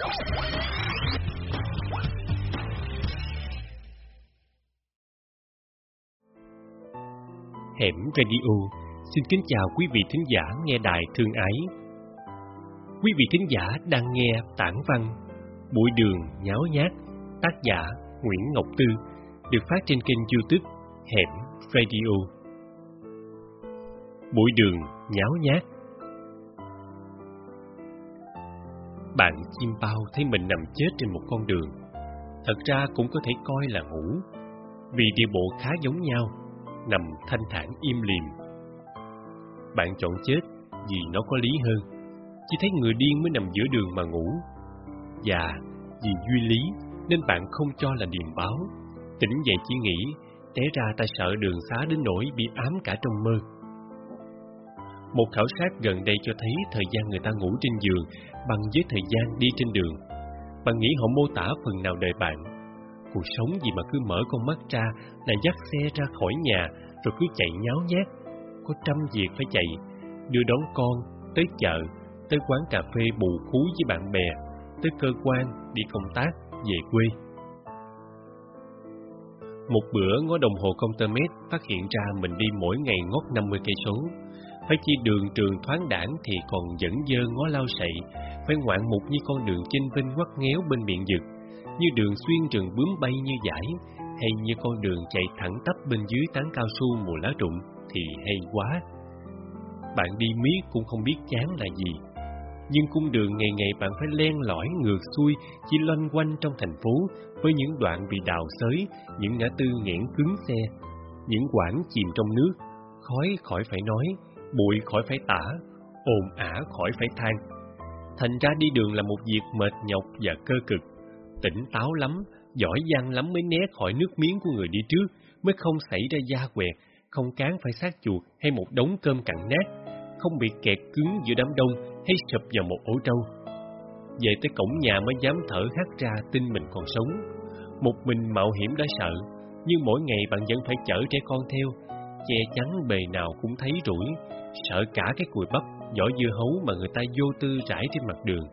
Hẻm Radio xin kính chào quý vị thính giả nghe đài thương ái. Quý vị thính giả đang nghe tản văn Bụi Đường Nháo Nhác, tác giả Nguyễn Ngọc Tư, được phát trên kênh YouTube Hẻm Radio. Bụi đường nháo nhác. Bạn chim bao thấy mình nằm chết trên một con đường. Thật ra cũng có thể coi là ngủ, vì địa bộ khá giống nhau, nằm thanh thản im lìm. Bạn chọn chết vì nó có lý hơn, chỉ thấy người điên mới nằm giữa đường mà ngủ. Và vì duy lý nên bạn không cho là điềm báo. Tỉnh dậy chỉ nghĩ, té ra ta sợ đường xá đến nỗi bị ám cả trong mơ. Một khảo sát gần đây cho thấy thời gian người ta ngủ trên giường bằng với thời gian đi trên đường. Bạn nghĩ họ mô tả phần nào đời bạn? Cuộc sống gì mà cứ mở con mắt ra là dắt xe ra khỏi nhà rồi cứ chạy nháo nhác. Có trăm việc phải chạy, đưa đón con, tới chợ, tới quán cà phê bù khú với bạn bè, tới cơ quan, đi công tác, về quê. Một bữa ngó đồng hồ Comtermet phát hiện ra mình đi mỗi ngày ngót 50 cây số. Phải chi đường trường thoáng đãng thì còn dẫn dơ ngó lao sậy, phải ngoạn mục như con đường chênh vênh ngoắt ngéo bên miệng vực, như đường xuyên rừng bướm bay như dải, hay như con đường chạy thẳng tắp bên dưới tán cao su mùa lá rụng thì hay quá. Bạn đi miết cũng không biết chán là gì, nhưng cung đường ngày ngày bạn phải len lỏi ngược xuôi chỉ loanh quanh trong thành phố, với những đoạn bị đào xới, những ngã tư nghẽn cứng xe, những quãng chìm trong nước, khói khỏi phải nói, bụi khỏi phải tả, ồn ả khỏi phải than. Thành ra đi đường là một việc mệt nhọc và cơ cực. Tỉnh táo lắm, giỏi giang lắm mới né khỏi nước miếng của người đi trước, mới không xảy ra da quẹt, không cán phải xác chuột hay một đống cơm cặn nát, không bị kẹt cứng giữa đám đông hay sụp vào một ổ trâu. Về tới cổng nhà mới dám thở hắt ra tin mình còn sống. Một mình mạo hiểm đã sợ, nhưng mỗi ngày bạn vẫn phải chở trẻ con theo, che chắn bề nào cũng thấy rủi, sợ cả cái cùi bắp, vỏ dưa hấu mà người ta vô tư rải trên mặt đường.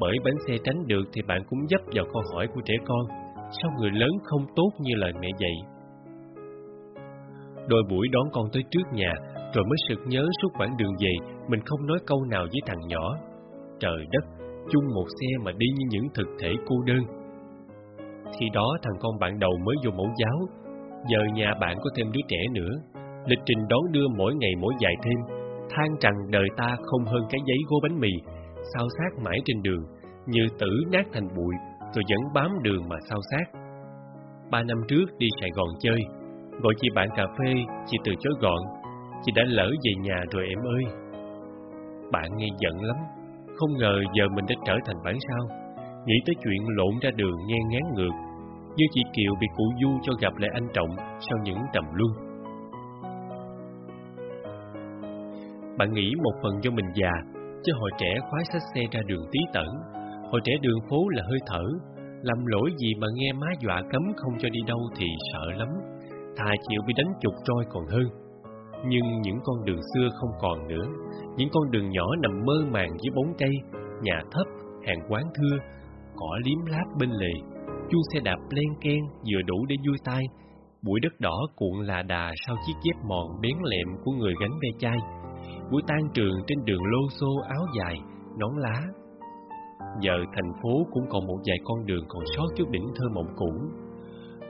Bởi bánh xe tránh được thì bạn cũng dấp vào câu hỏi của trẻ con, sao người lớn không tốt như lời mẹ dạy. Đôi buổi đón con tới trước nhà, rồi mới sực nhớ suốt quãng đường về mình không nói câu nào với thằng nhỏ. Trời đất, chung một xe mà đi như những thực thể cô đơn. Khi đó thằng con bạn đầu mới vô mẫu giáo, giờ nhà bạn có thêm đứa trẻ nữa, lịch trình đón đưa mỗi ngày mỗi dài thêm, than rằng đời ta không hơn cái giấy gói bánh mì, xao xác mãi trên đường, như tử nát thành bụi rồi vẫn bám đường mà xao xác. 3 năm trước đi Sài Gòn chơi, gọi chị bạn cà phê, chị từ chối gọn, chị đã lỡ về nhà rồi em ơi. Bạn nghe giận lắm, không ngờ giờ mình đã trở thành bản sao, nghĩ tới chuyện lộn ra đường nghe ngán ngược, như chị Kiều bị cụ Du cho gặp lại anh Trọng sau những trầm luân. Bạn nghĩ một phần do mình già, chứ hồi trẻ khoái xách xe ra đường tí tẩn, hồi trẻ đường phố là hơi thở, làm lỗi gì mà nghe má dọa cấm không cho đi đâu thì sợ lắm, thà chịu bị đánh chục roi còn hơn. Nhưng những con đường xưa không còn nữa, những con đường nhỏ nằm mơ màng dưới bóng cây, nhà thấp, hàng quán thưa, cỏ liếm láp bên lề, chuông xe đạp len ken vừa đủ để vui tai, bụi đất đỏ cuộn là đà sau chiếc dép mòn bén lẹm của người gánh ve chai, buổi tan trường trên đường lô xô áo dài, nón lá. Giờ thành phố cũng còn một vài con đường còn sót chút đỉnh thơ mộng cũ.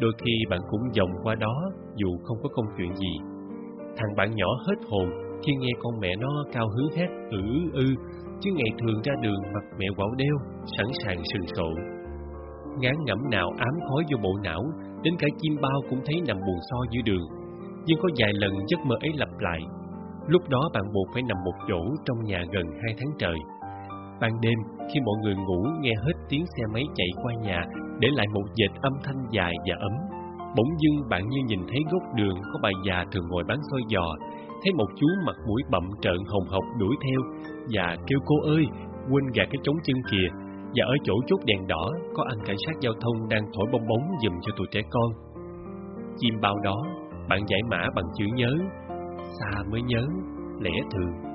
Đôi khi bạn cũng vòng qua đó dù không có công chuyện gì. Thằng bạn nhỏ hết hồn khi nghe con mẹ nó cao hứng hát ư, chứ ngày thường ra đường mặt mẹ quạo đeo, sẵn sàng sừng sộ. Ngán ngẩm nào ám khói vô bộ não, đến cả chim bao cũng thấy nằm buồn so giữa đường. Nhưng có vài lần giấc mơ ấy lặp lại. Lúc đó bạn buộc phải nằm một chỗ trong nhà gần 2 tháng trời. Ban đêm khi mọi người ngủ nghe hết tiếng xe máy chạy qua nhà, để lại một vệt âm thanh dài và ấm. Bỗng dưng bạn như nhìn thấy góc đường có bà già thường ngồi bán xôi giò, thấy một chú mặt mũi bậm trợn hồng hộc đuổi theo và kêu cô ơi, quên gạt cái trống chân kìa. Và ở chỗ chốt đèn đỏ có anh cảnh sát giao thông đang thổi bong bóng giùm cho tụi trẻ con. Chim bao đó bạn giải mã bằng chữ nhớ, xa mới nhớ lẽ thường.